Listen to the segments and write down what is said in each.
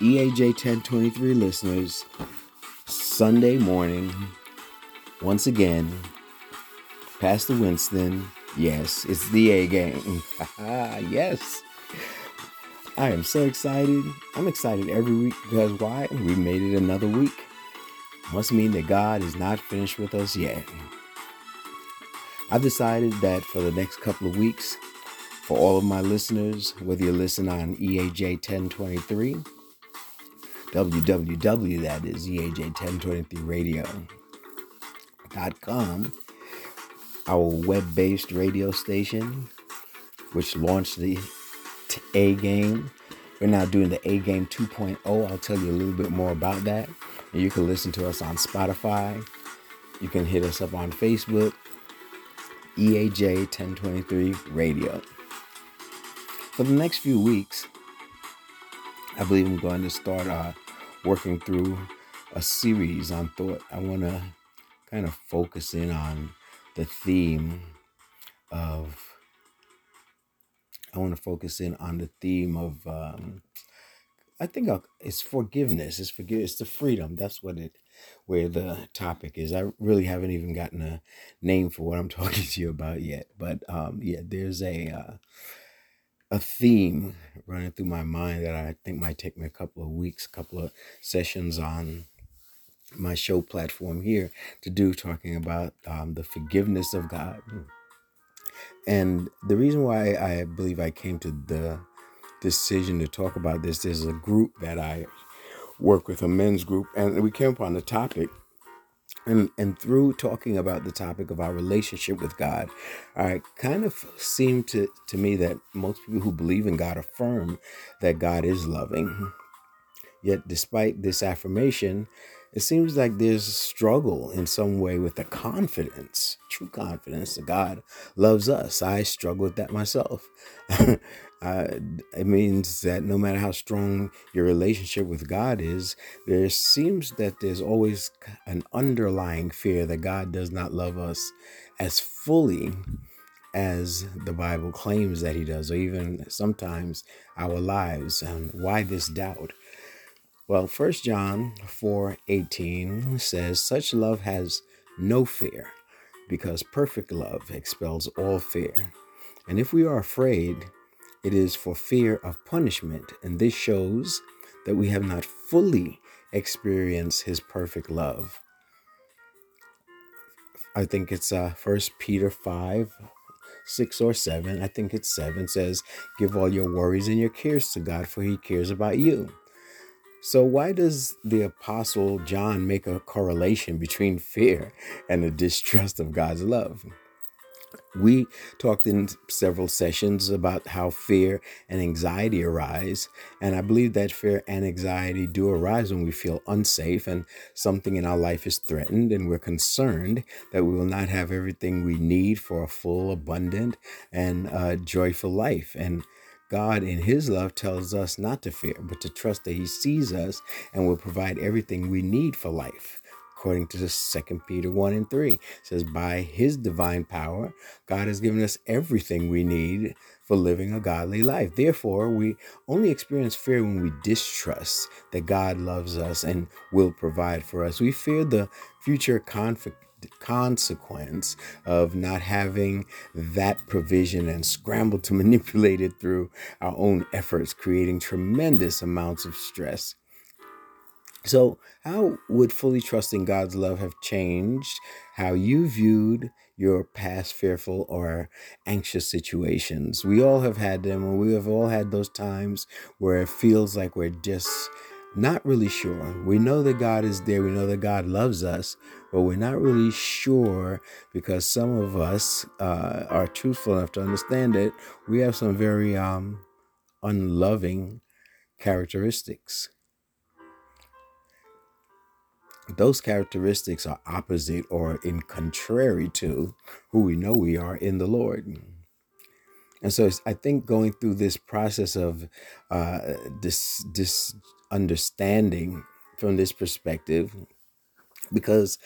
EAJ1023 listeners, Sunday morning, once again, Pastor Winston, yes, it's the A Game. Yes, I am so excited. I'm excited every week because why? We made it another week. Must mean that God is not finished with us yet. I've decided that for the next couple of weeks, for all of my listeners, whether you listen on EAJ1023, www, that is EAJ1023radio.com, our web-based radio station, which launched the A-Game. We're now doing the A Game 2.0. I'll tell you a little bit more about that. And you can listen to us on Spotify. You can hit us up on Facebook, EAJ1023 Radio. For the next few weeks, I believe I'm going to start working through a series on thought. I want to kind of focus in on the theme of I think it's forgiveness. It's forgiveness. It's the freedom. That's where the topic is. I really haven't even gotten a name for what I'm talking to you about yet. But there's a theme running through my mind that I think might take me a couple of sessions on my show platform here to do, talking about the forgiveness of God. And the reason why I believe I came to the decision to talk about this, there's a group that I work with, a men's group, and we came upon the topic. And through talking about the topic of our relationship with God, I kind of seemed to me that most people who believe in God affirm that God is loving. Yet despite this affirmation, it seems like there's a struggle in some way with the confidence, true confidence that God loves us. I struggle with that myself. It means that no matter how strong your relationship with God is, there seems that there's always an underlying fear that God does not love us as fully as the Bible claims that he does, or even sometimes our lives. And why this doubt? Well, 1 John 4:18 says, "Such love has no fear, because perfect love expels all fear. And if we are afraid, it is for fear of punishment. And this shows that we have not fully experienced his perfect love." I think it's 1 Peter 5:6 or 7. I think it's 7 says, "Give all your worries and your cares to God, for he cares about you." So why does the Apostle John make a correlation between fear and the distrust of God's love? We talked in several sessions about how fear and anxiety arise, and I believe that fear and anxiety do arise when we feel unsafe and something in our life is threatened, and we're concerned that we will not have everything we need for a full, abundant, and joyful life. And God, in his love, tells us not to fear, but to trust that he sees us and will provide everything we need for life. According to 2 Peter 1:3, it says, "By his divine power, God has given us everything we need for living a godly life." Therefore, we only experience fear when we distrust that God loves us and will provide for us. We fear the future consequence of not having that provision and scramble to manipulate it through our own efforts, creating tremendous amounts of stress. So how would fully trusting God's love have changed how you viewed your past fearful or anxious situations? We all have had them, and we have all had those times where it feels like we're just not really sure. We know that God is there. We know that God loves us, but we're not really sure, because some of us are truthful enough to understand it. We have some very unloving characteristics. Those characteristics are opposite or in contrary to who we know we are in the Lord. And so I think going through this process of this understanding from this perspective, because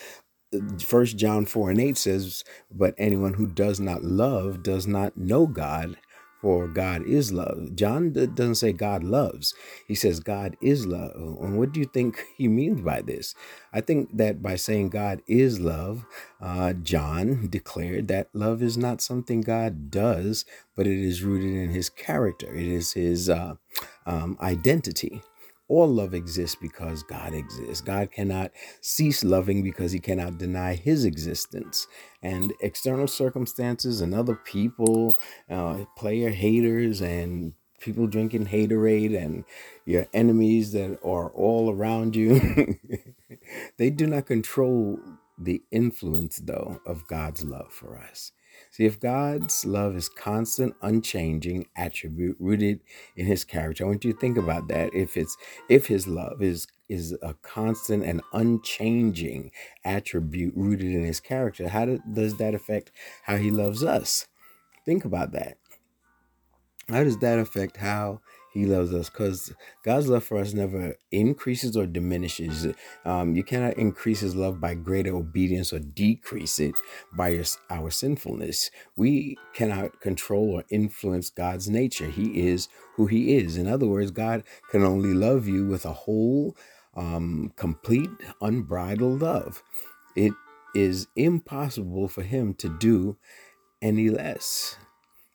1 John 4:8 says, "But anyone who does not love does not know God, for God is love. John doesn't say God loves. He says God is love. And what do you think he means by this? I think that by saying God is love, John declared that love is not something God does, but it is rooted in his character. It is his identity. All love exists because God exists. God cannot cease loving because he cannot deny his existence. And external circumstances and other people, player haters and people drinking haterade and your enemies that are all around you, they do not control the influence, though, of God's love for us. See, if God's love is constant, unchanging attribute rooted in his character, I want you to think about that. If his love is a constant and unchanging attribute rooted in his character, how does that affect how he loves us? Think about that. How does that affect how he loves us? Because God's love for us never increases or diminishes. You cannot increase his love by greater obedience or decrease it by our sinfulness. We cannot control or influence God's nature. He is who he is. In other words, God can only love you with a whole, complete, unbridled love. It is impossible for him to do any less.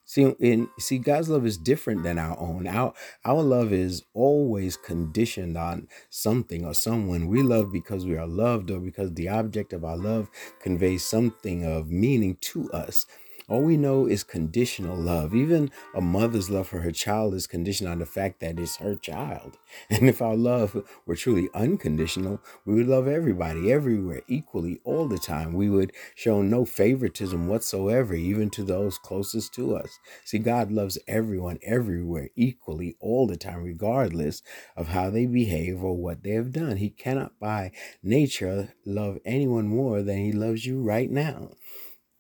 See, God's love is different than our own. Our love is always conditioned on something or someone. We love because we are loved or because the object of our love conveys something of meaning to us. All we know is conditional love. Even a mother's love for her child is conditioned on the fact that it's her child. And if our love were truly unconditional, we would love everybody, everywhere, equally, all the time. We would show no favoritism whatsoever, even to those closest to us. See, God loves everyone, everywhere, equally, all the time, regardless of how they behave or what they have done. He cannot, by nature, love anyone more than he loves you right now.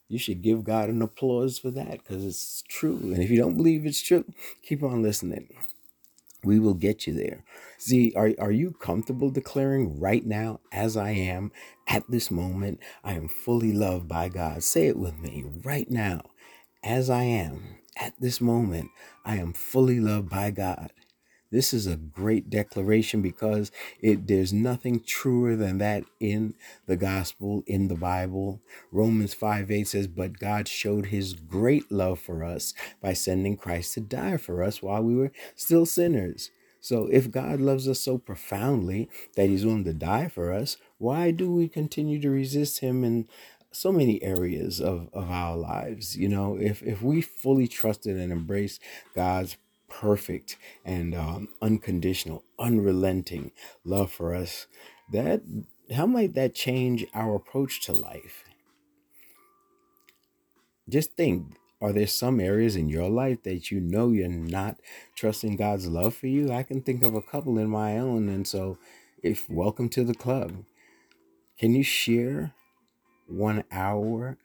You should give God an applause for that because it's true. And if you don't believe it's true, keep on listening. We will get you there. See, are you comfortable declaring right now, as I am at this moment, I am fully loved by God? Say it with me right now. As I am at this moment, I am fully loved by God. This is a great declaration because there's nothing truer than that in the gospel, in the Bible. Romans 5:8 says, but God showed his great love for us by sending Christ to die for us while we were still sinners. So if God loves us so profoundly that he's willing to die for us, why do we continue to resist him and so many areas of our lives? You know, if we fully trusted and embraced God's perfect and unconditional, unrelenting love for us, that how might that change our approach to life? Just think, are there some areas in your life that you know you're not trusting God's love for you? I can think of a couple in my own, and so welcome to the club. Can you share 1 hour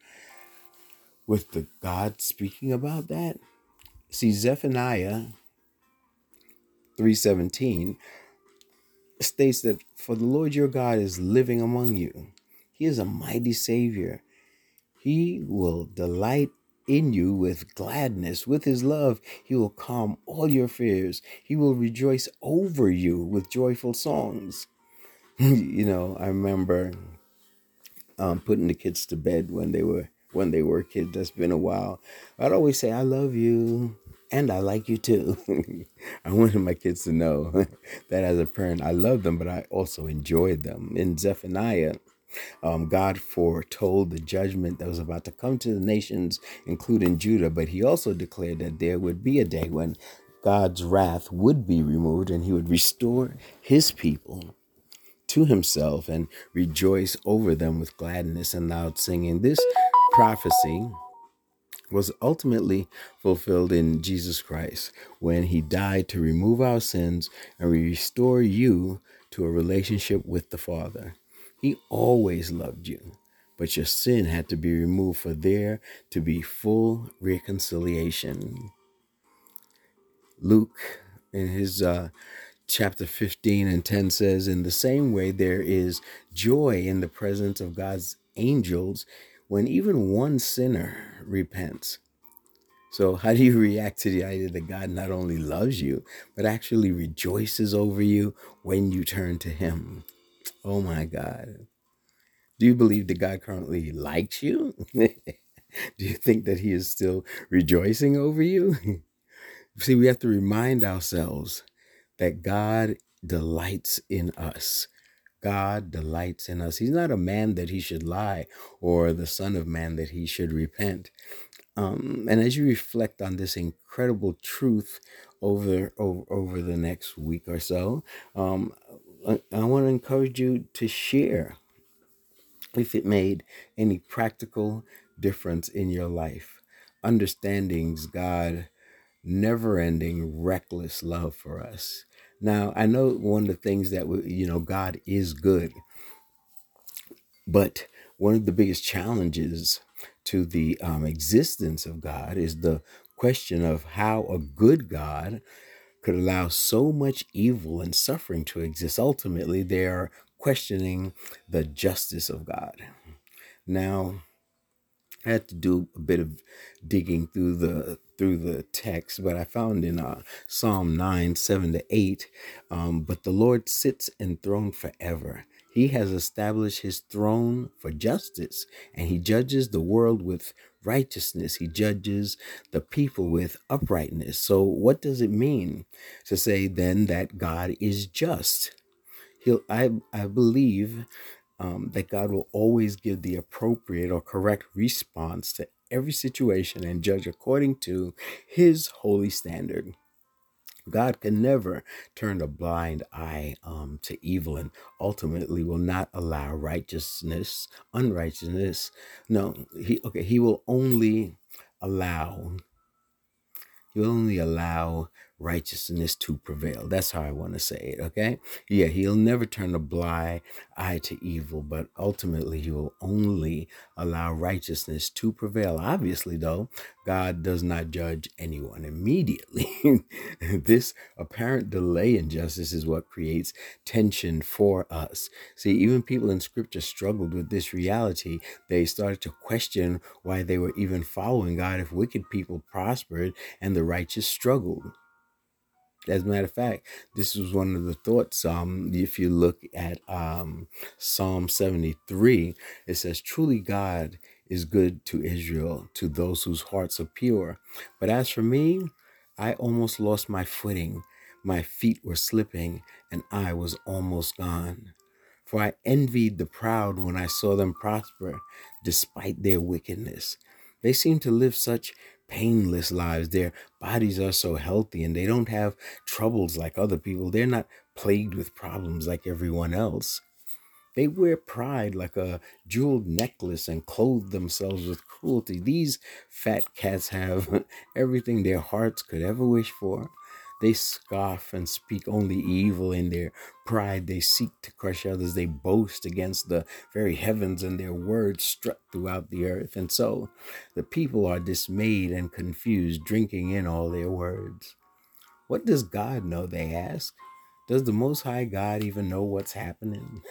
with the God speaking about that? See, Zephaniah 3:17 states that for the Lord your God is living among you. He is a mighty Savior. He will delight in you with gladness. With his love, he will calm all your fears. He will rejoice over you with joyful songs. You know, I remember putting the kids to bed when they were kids. That's been a while. I'd always say, I love you and I like you too. I wanted my kids to know that as a parent, I love them, but I also enjoyed them. In Zephaniah, God foretold the judgment that was about to come to the nations, including Judah, but he also declared that there would be a day when God's wrath would be removed and he would restore his people to himself and rejoice over them with gladness and loud singing. This prophecy was ultimately fulfilled in Jesus Christ when he died to remove our sins and restore you to a relationship with the Father. He always loved you, but your sin had to be removed for there to be full reconciliation. Luke, in his Chapter 15:10 says, in the same way, there is joy in the presence of God's angels when even one sinner repents. So how do you react to the idea that God not only loves you, but actually rejoices over you when you turn to him? Oh, my God. Do you believe that God currently likes you? Do you think that he is still rejoicing over you? See, we have to remind ourselves that God delights in us. God delights in us. He's not a man that he should lie, or the son of man that he should repent. And as you reflect on this incredible truth over the next week or so, I want to encourage you to share if it made any practical difference in your life. Understanding's God never-ending, reckless love for us. Now, I know one of the things that, God is good, but one of the biggest challenges to the existence of God is the question of how a good God could allow so much evil and suffering to exist. Ultimately, they are questioning the justice of God. Now, I had to do a bit of digging through the text, but I found in Psalm 9, 7-8, but the Lord sits enthroned forever. He has established his throne for justice, and he judges the world with righteousness. He judges the people with uprightness. So what does it mean to say then that God is just? I believe that God will always give the appropriate or correct response to every situation and judge according to his holy standard. God can never turn a blind eye to evil, and ultimately will not allow unrighteousness. No, he will only allow righteousness to prevail. That's how I want to say it, okay? Yeah, he'll never turn a blind eye to evil, but ultimately he will only allow righteousness to prevail. Obviously, though, God does not judge anyone immediately. This apparent delay in justice is what creates tension for us. See, even people in Scripture struggled with this reality. They started to question why they were even following God if wicked people prospered and the righteous struggled. As a matter of fact, this was one of the thoughts. If you look at Psalm 73, it says, "Truly God is good to Israel, to those whose hearts are pure. But as for me, I almost lost my footing. My feet were slipping, and I was almost gone. For I envied the proud when I saw them prosper, despite their wickedness. They seem to live such painless lives. Their bodies are so healthy, and they don't have troubles like other people. They're not plagued with problems like everyone else. They wear pride like a jeweled necklace and clothe themselves with cruelty. These fat cats have everything their hearts could ever wish for. They scoff and speak only evil. In their pride, they seek to crush others. They boast against the very heavens, and their words strut throughout the earth. And so the people are dismayed and confused, drinking in all their words. What does God know, they ask? Does the Most High God even know what's happening?"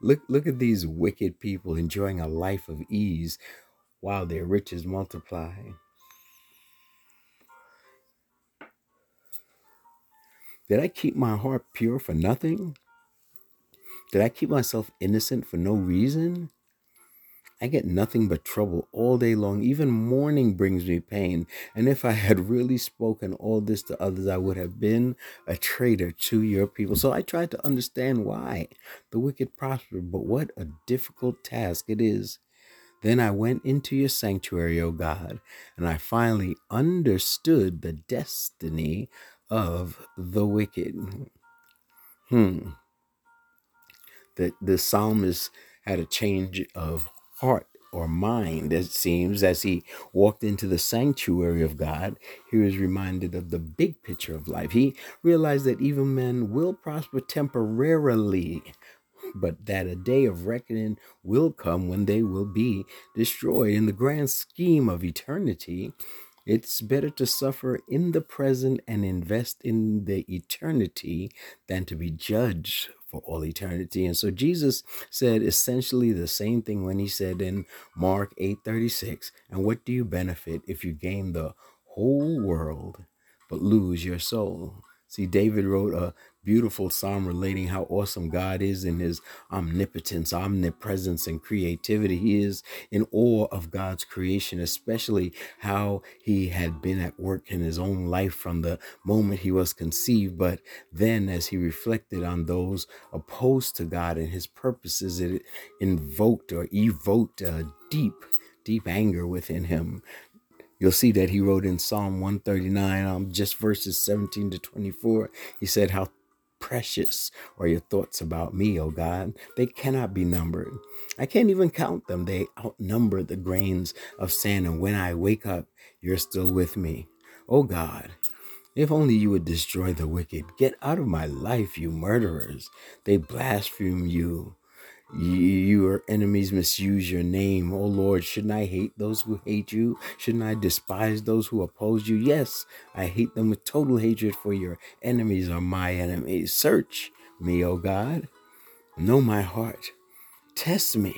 Look at these wicked people enjoying a life of ease while their riches multiply. Did I keep my heart pure for nothing? Did I keep myself innocent for no reason? I get nothing but trouble all day long. Even mourning brings me pain. And if I had really spoken all this to others, I would have been a traitor to your people. So I tried to understand why the wicked prospered, but what a difficult task it is. Then I went into your sanctuary, O God, and I finally understood the destiny of the wicked. The psalmist had a change of heart or mind, it seems, as he walked into the sanctuary of God. He was reminded of the big picture of life. He realized that evil men will prosper temporarily, but that a day of reckoning will come when they will be destroyed. In the grand scheme of eternity, it's better to suffer in the present and invest in the eternity than to be judged for all eternity. And so Jesus said essentially the same thing when he said in Mark 8:36, and what do you benefit if you gain the whole world but lose your soul? See, David wrote a beautiful psalm relating how awesome God is in his omnipotence, omnipresence, and creativity. He is in awe of God's creation, especially how he had been at work in his own life from the moment he was conceived. But then as he reflected on those opposed to God and his purposes, it invoked or evoked a deep anger within him. You'll see that he wrote in Psalm 139, just verses 17 to 24, he said, "How precious are your thoughts about me, O God. They cannot be numbered. I can't even count them. They outnumber the grains of sand. And when I wake up, you're still with me. O God, if only you would destroy the wicked. Get out of my life, you murderers. They blaspheme you. Your enemies misuse your name. Oh Lord, shouldn't I hate those who hate you? Shouldn't I despise those who oppose you? Yes, I hate them with total hatred, for your enemies are my enemies. Search me, O God. Know my heart. Test me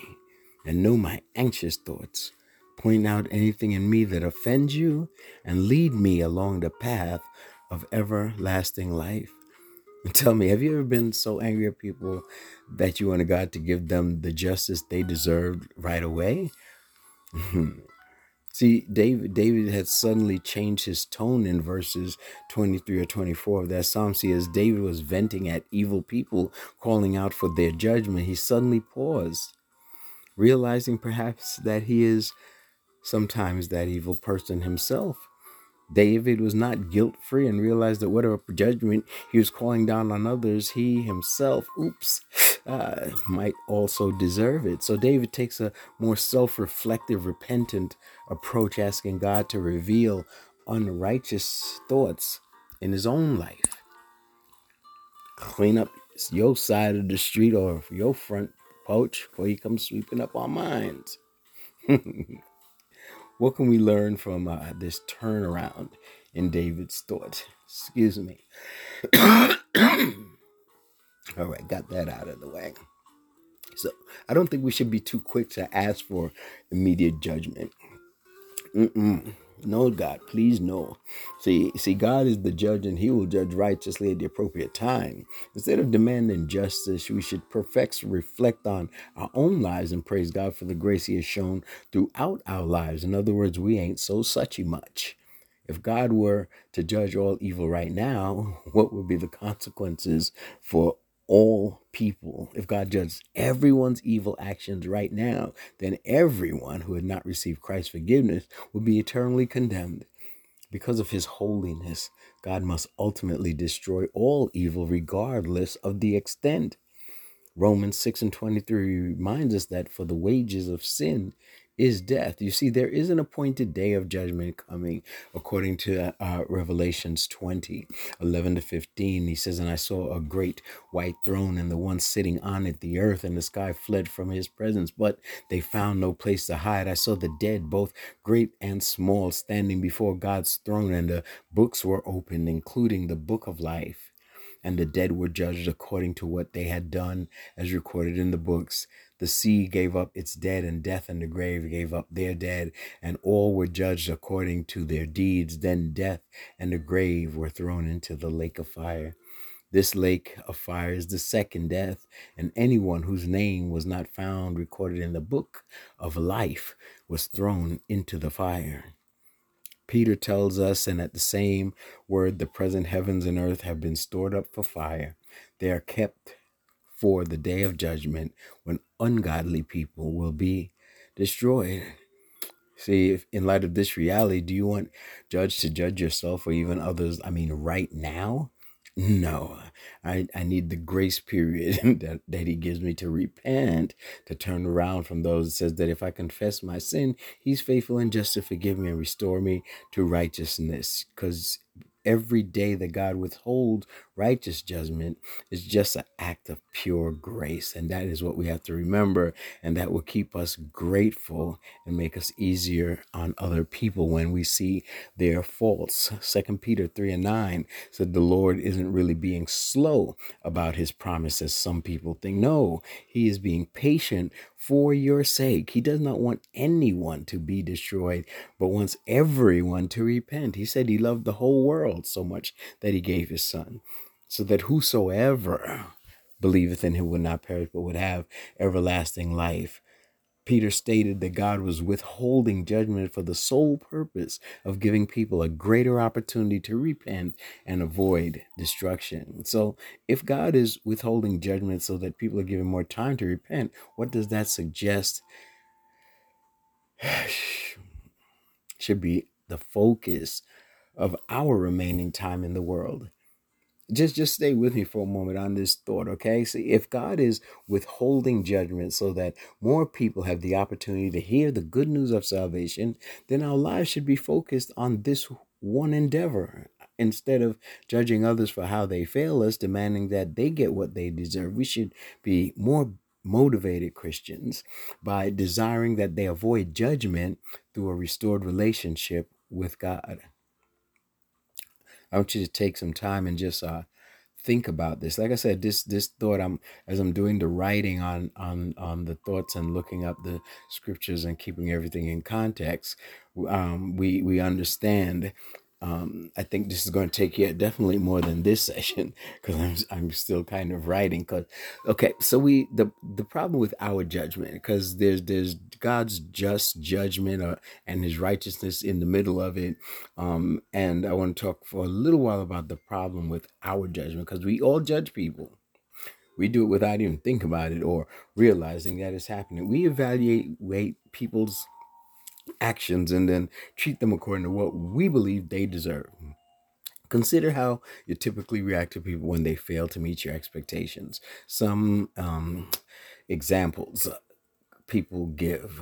and know my anxious thoughts. Point out anything in me that offends you and lead me along the path of everlasting life." Tell me, have you ever been so angry at people that you wanted God to give them the justice they deserved right away? See, David had suddenly changed his tone in verses 23 or 24 of that psalm. See, as David was venting at evil people, calling out for their judgment, he suddenly paused, realizing perhaps that he is sometimes that evil person himself. David was not guilt-free and realized that whatever judgment he was calling down on others, he himself, might also deserve it. So David takes a more self-reflective, repentant approach, asking God to reveal unrighteous thoughts in his own life. Clean up your side of the street or your front porch before you come sweeping up our minds. What can we learn from this turnaround in David's thought? Excuse me. All right, got that out of the way. So I don't think we should be too quick to ask for immediate judgment. No, God, please no. See, God is the judge, and he will judge righteously at the appropriate time. Instead of demanding justice, we should reflect on our own lives and praise God for the grace he has shown throughout our lives. In other words, we ain't so suchy much. If God were to judge all evil right now, what would be the consequences for all people? If God judged everyone's evil actions right now, then everyone who had not received Christ's forgiveness would be eternally condemned. Because of his holiness, God must ultimately destroy all evil regardless of the extent. Romans 6:23 reminds us that for the wages of sin is death. You see, there is an appointed day of judgment coming, according to Revelations 20:11-15. He says, "And I saw a great white throne and the one sitting on it, the earth and the sky fled from his presence, but they found no place to hide. I saw the dead, both great and small, standing before God's throne, and the books were opened, including the book of life. And the dead were judged according to what they had done, as recorded in the books. The sea gave up its dead, and death and the grave gave up their dead, and all were judged according to their deeds. Then death and the grave were thrown into the lake of fire. This lake of fire is the second death, and anyone whose name was not found recorded in the book of life was thrown into the fire." Peter tells us, "And at the same word, the present heavens and earth have been stored up for fire. They are kept for the day of judgment, when ungodly people will be destroyed." See, if in light of this reality, do you want judge to judge yourself or even others? I mean, right now? No, I need the grace period that he gives me to repent, to turn around from those. It says that if I confess my sin, he's faithful and just to forgive me and restore me to righteousness. Because every day that God withholds righteous judgment is just an act of pure grace. And that is what we have to remember. And that will keep us grateful and make us easier on other people when we see their faults. 2 Peter 3:9 said the Lord isn't really being slow about his promises. Some people think, no, he is being patient for your sake. He does not want anyone to be destroyed, but wants everyone to repent. He said he loved the whole world so much that he gave his son, so that whosoever believeth in him would not perish, but would have everlasting life. Peter stated that God was withholding judgment for the sole purpose of giving people a greater opportunity to repent and avoid destruction. So if God is withholding judgment so that people are given more time to repent, what does that suggest should be the focus of our remaining time in the world? Just stay with me for a moment on this thought, okay? See, if God is withholding judgment so that more people have the opportunity to hear the good news of salvation, then our lives should be focused on this one endeavor. Instead of judging others for how they fail us, demanding that they get what they deserve, we should be more motivated Christians by desiring that they avoid judgment through a restored relationship with God. I want you to take some time and just think about this. Like I said, this thought, as I'm doing the writing on the thoughts and looking up the scriptures and keeping everything in context, we understand. I think this is going to take you definitely more than this session because I'm still kind of writing. So the problem with our judgment, because there's God's just judgment and his righteousness in the middle of it. And I want to talk for a little while about the problem with our judgment, because we all judge people. We do it without even thinking about it or realizing that it's happening. We evaluate people's actions and then treat them according to what we believe they deserve. Consider how you typically react to people when they fail to meet your expectations. Some examples people give,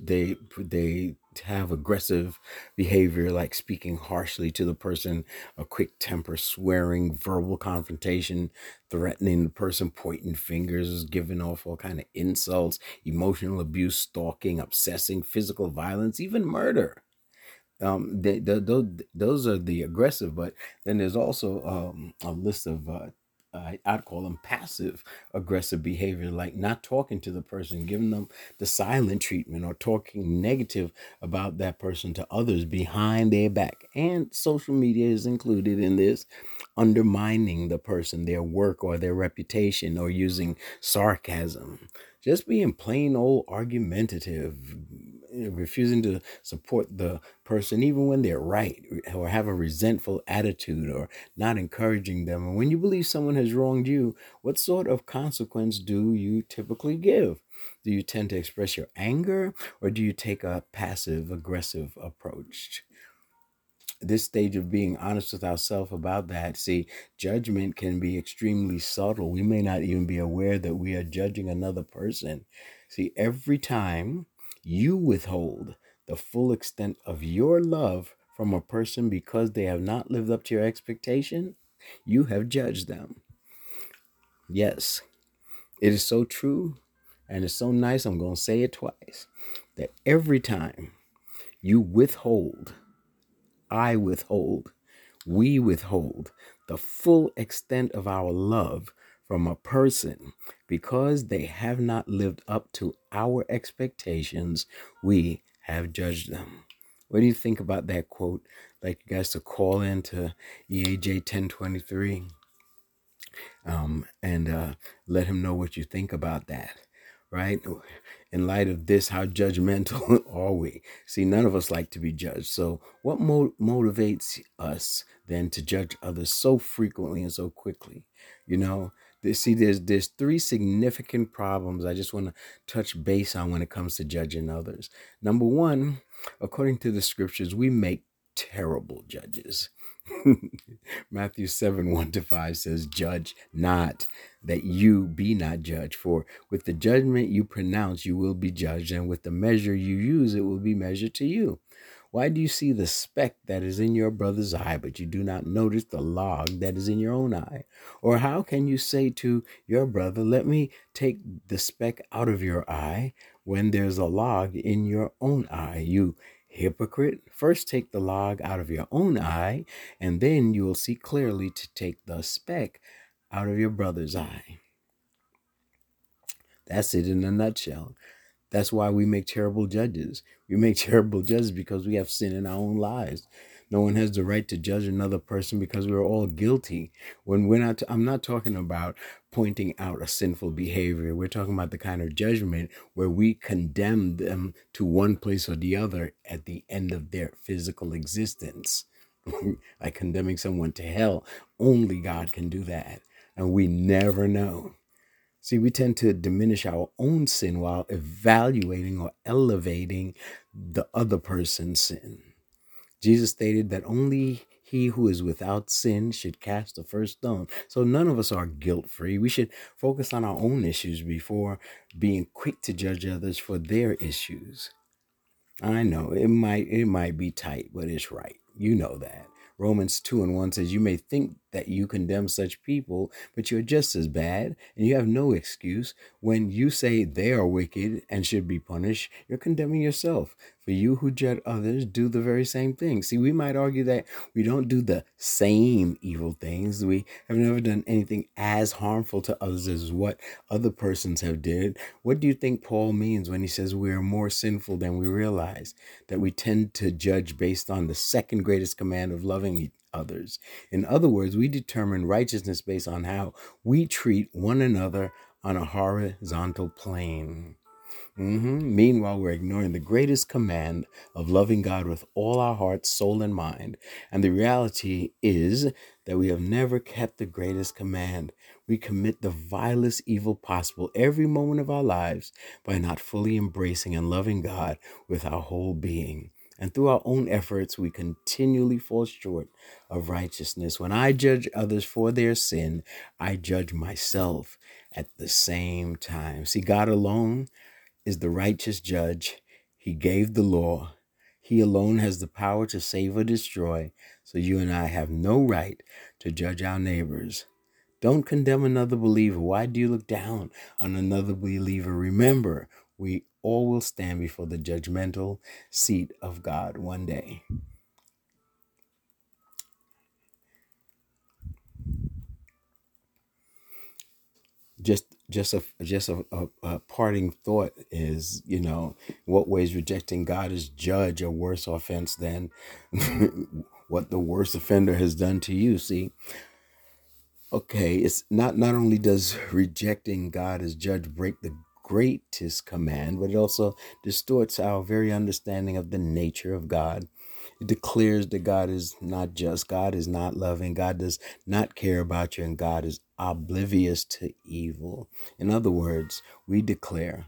they have aggressive behavior, like speaking harshly to the person, a quick temper, swearing, verbal confrontation, threatening the person, pointing fingers, giving off all kind of insults, emotional abuse, stalking, obsessing, physical violence, even murder. Those are the aggressive, but then there's also a list of I'd call them passive aggressive behavior, like not talking to the person, giving them the silent treatment, or talking negative about that person to others behind their back. And social media is included in this, undermining the person, their work or their reputation, or using sarcasm, just being plain old argumentative, refusing to support the person even when they're right, or have a resentful attitude, or not encouraging them. And when you believe someone has wronged you, what sort of consequence do you typically give? Do you tend to express your anger, or do you take a passive aggressive approach? This stage of being honest with ourselves about that. See, judgment can be extremely subtle. We may not even be aware that we are judging another person. See, every time you withhold the full extent of your love from a person because they have not lived up to your expectation, you have judged them. Yes, it is so true, and it's so nice, I'm going to say it twice, that every time you withhold, I withhold, we withhold the full extent of our love from a person because they have not lived up to our expectations, we have judged them. What do you think about that quote? I'd like you guys to call in to EAJ1023 and let him know what you think about that, right? In light of this, how judgmental are we? See, none of us like to be judged. So what motivates us then to judge others so frequently and so quickly? You know, see, there's three significant problems I just want to touch base on when it comes to judging others. Number one, according to the scriptures, we make terrible judges. Matthew 7:1-5 says, "Judge not, that you be not judged. For with the judgment you pronounce, you will be judged, and with the measure you use, it will be measured to you." Why do you see the speck that is in your brother's eye, but you do not notice the log that is in your own eye? Or how can you say to your brother, let me take the speck out of your eye when there's a log in your own eye? You hypocrite, first take the log out of your own eye, and then you will see clearly to take the speck out of your brother's eye. That's it in a nutshell. That's why we make terrible judges. We make terrible judges because we have sin in our own lives. No one has the right to judge another person because we're all guilty. When we're not, I'm not talking about pointing out a sinful behavior. We're talking about the kind of judgment where we condemn them to one place or the other at the end of their physical existence. Like condemning someone to hell. Only God can do that. And we never know. See, we tend to diminish our own sin while evaluating or elevating the other person's sin. Jesus stated that only he who is without sin should cast the first stone. So none of us are guilt-free. We should focus on our own issues before being quick to judge others for their issues. I know it might be tight, but it's right. You know that. Romans 2:1 says, you may think that you condemn such people, but you're just as bad, and you have no excuse. When you say they are wicked and should be punished, you're condemning yourself. For you who judge others do the very same thing. See, we might argue that we don't do the same evil things. We have never done anything as harmful to others as what other persons have did. What do you think Paul means when he says we are more sinful than we realize? That we tend to judge based on the second greatest command of loving others. In other words, we determine righteousness based on how we treat one another on a horizontal plane. Meanwhile, we're ignoring the greatest command of loving God with all our heart, soul, and mind. And the reality is that we have never kept the greatest command. We commit the vilest evil possible every moment of our lives by not fully embracing and loving God with our whole being. And through our own efforts, we continually fall short of righteousness. When I judge others for their sin, I judge myself at the same time. See, God alone is the righteous judge. He gave the law. He alone has the power to save or destroy. So you and I have no right to judge our neighbors. Don't condemn another believer. Why do you look down on another believer? Remember, we all will stand before the judgmental seat of God one day. Just a parting thought is, you know, what ways rejecting God as judge a worse offense than what the worst offender has done to you. See, okay, it's not only does rejecting God as judge break the greatest command, but it also distorts our very understanding of the nature of God. It declares that God is not just, God is not loving, God does not care about you, and God is oblivious to evil. In other words, we declare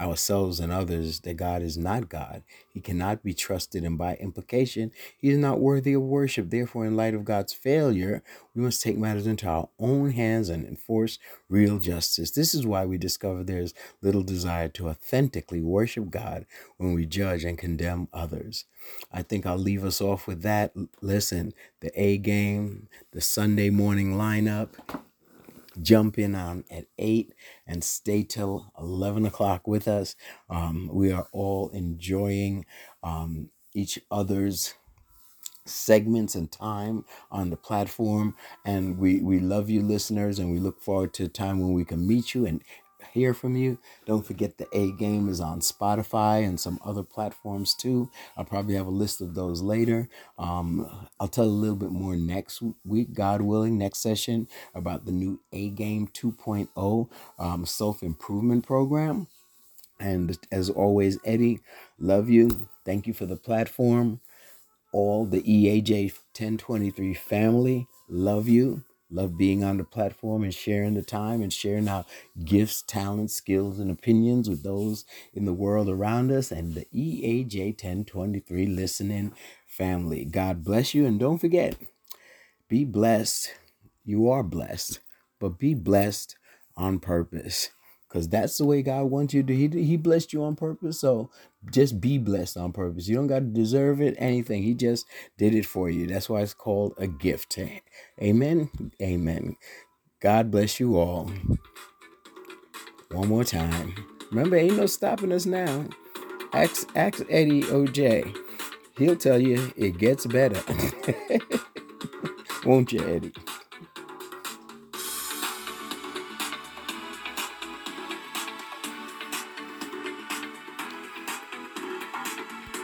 ourselves and others that God is not God. He cannot be trusted, and by implication, he is not worthy of worship. Therefore, in light of God's failure, we must take matters into our own hands and enforce real justice. This is why we discover there is little desire to authentically worship God when we judge and condemn others. I think I'll leave us off with that. Listen, the A Game, the Sunday morning lineup. Jump in on at 8 and stay till 11 o'clock with us. We are all enjoying each other's segments and time on the platform. And we love you listeners, and we look forward to a time when we can meet you and hear from you. Don't forget the A Game is on Spotify and some other platforms too. I'll probably have a list of those later. I'll tell a little bit more next week, God willing, next session about the new A Game 2.0 self-improvement program. And as always, Eddie, love you. Thank you for the platform. All the EAJ1023 family, love you. Love being on the platform and sharing the time and sharing our gifts, talents, skills, and opinions with those in the world around us and the EAJ 1023 listening family. God bless you. And don't forget, be blessed. You are blessed, but be blessed on purpose. Because that's the way God wants you to. He blessed you on purpose. So just be blessed on purpose. You don't got to deserve it, anything. He just did it for you. That's why it's called a gift. Amen. Amen. God bless you all. One more time. Remember, ain't no stopping us now. Ask Eddie OJ. He'll tell you it gets better. Won't you, Eddie?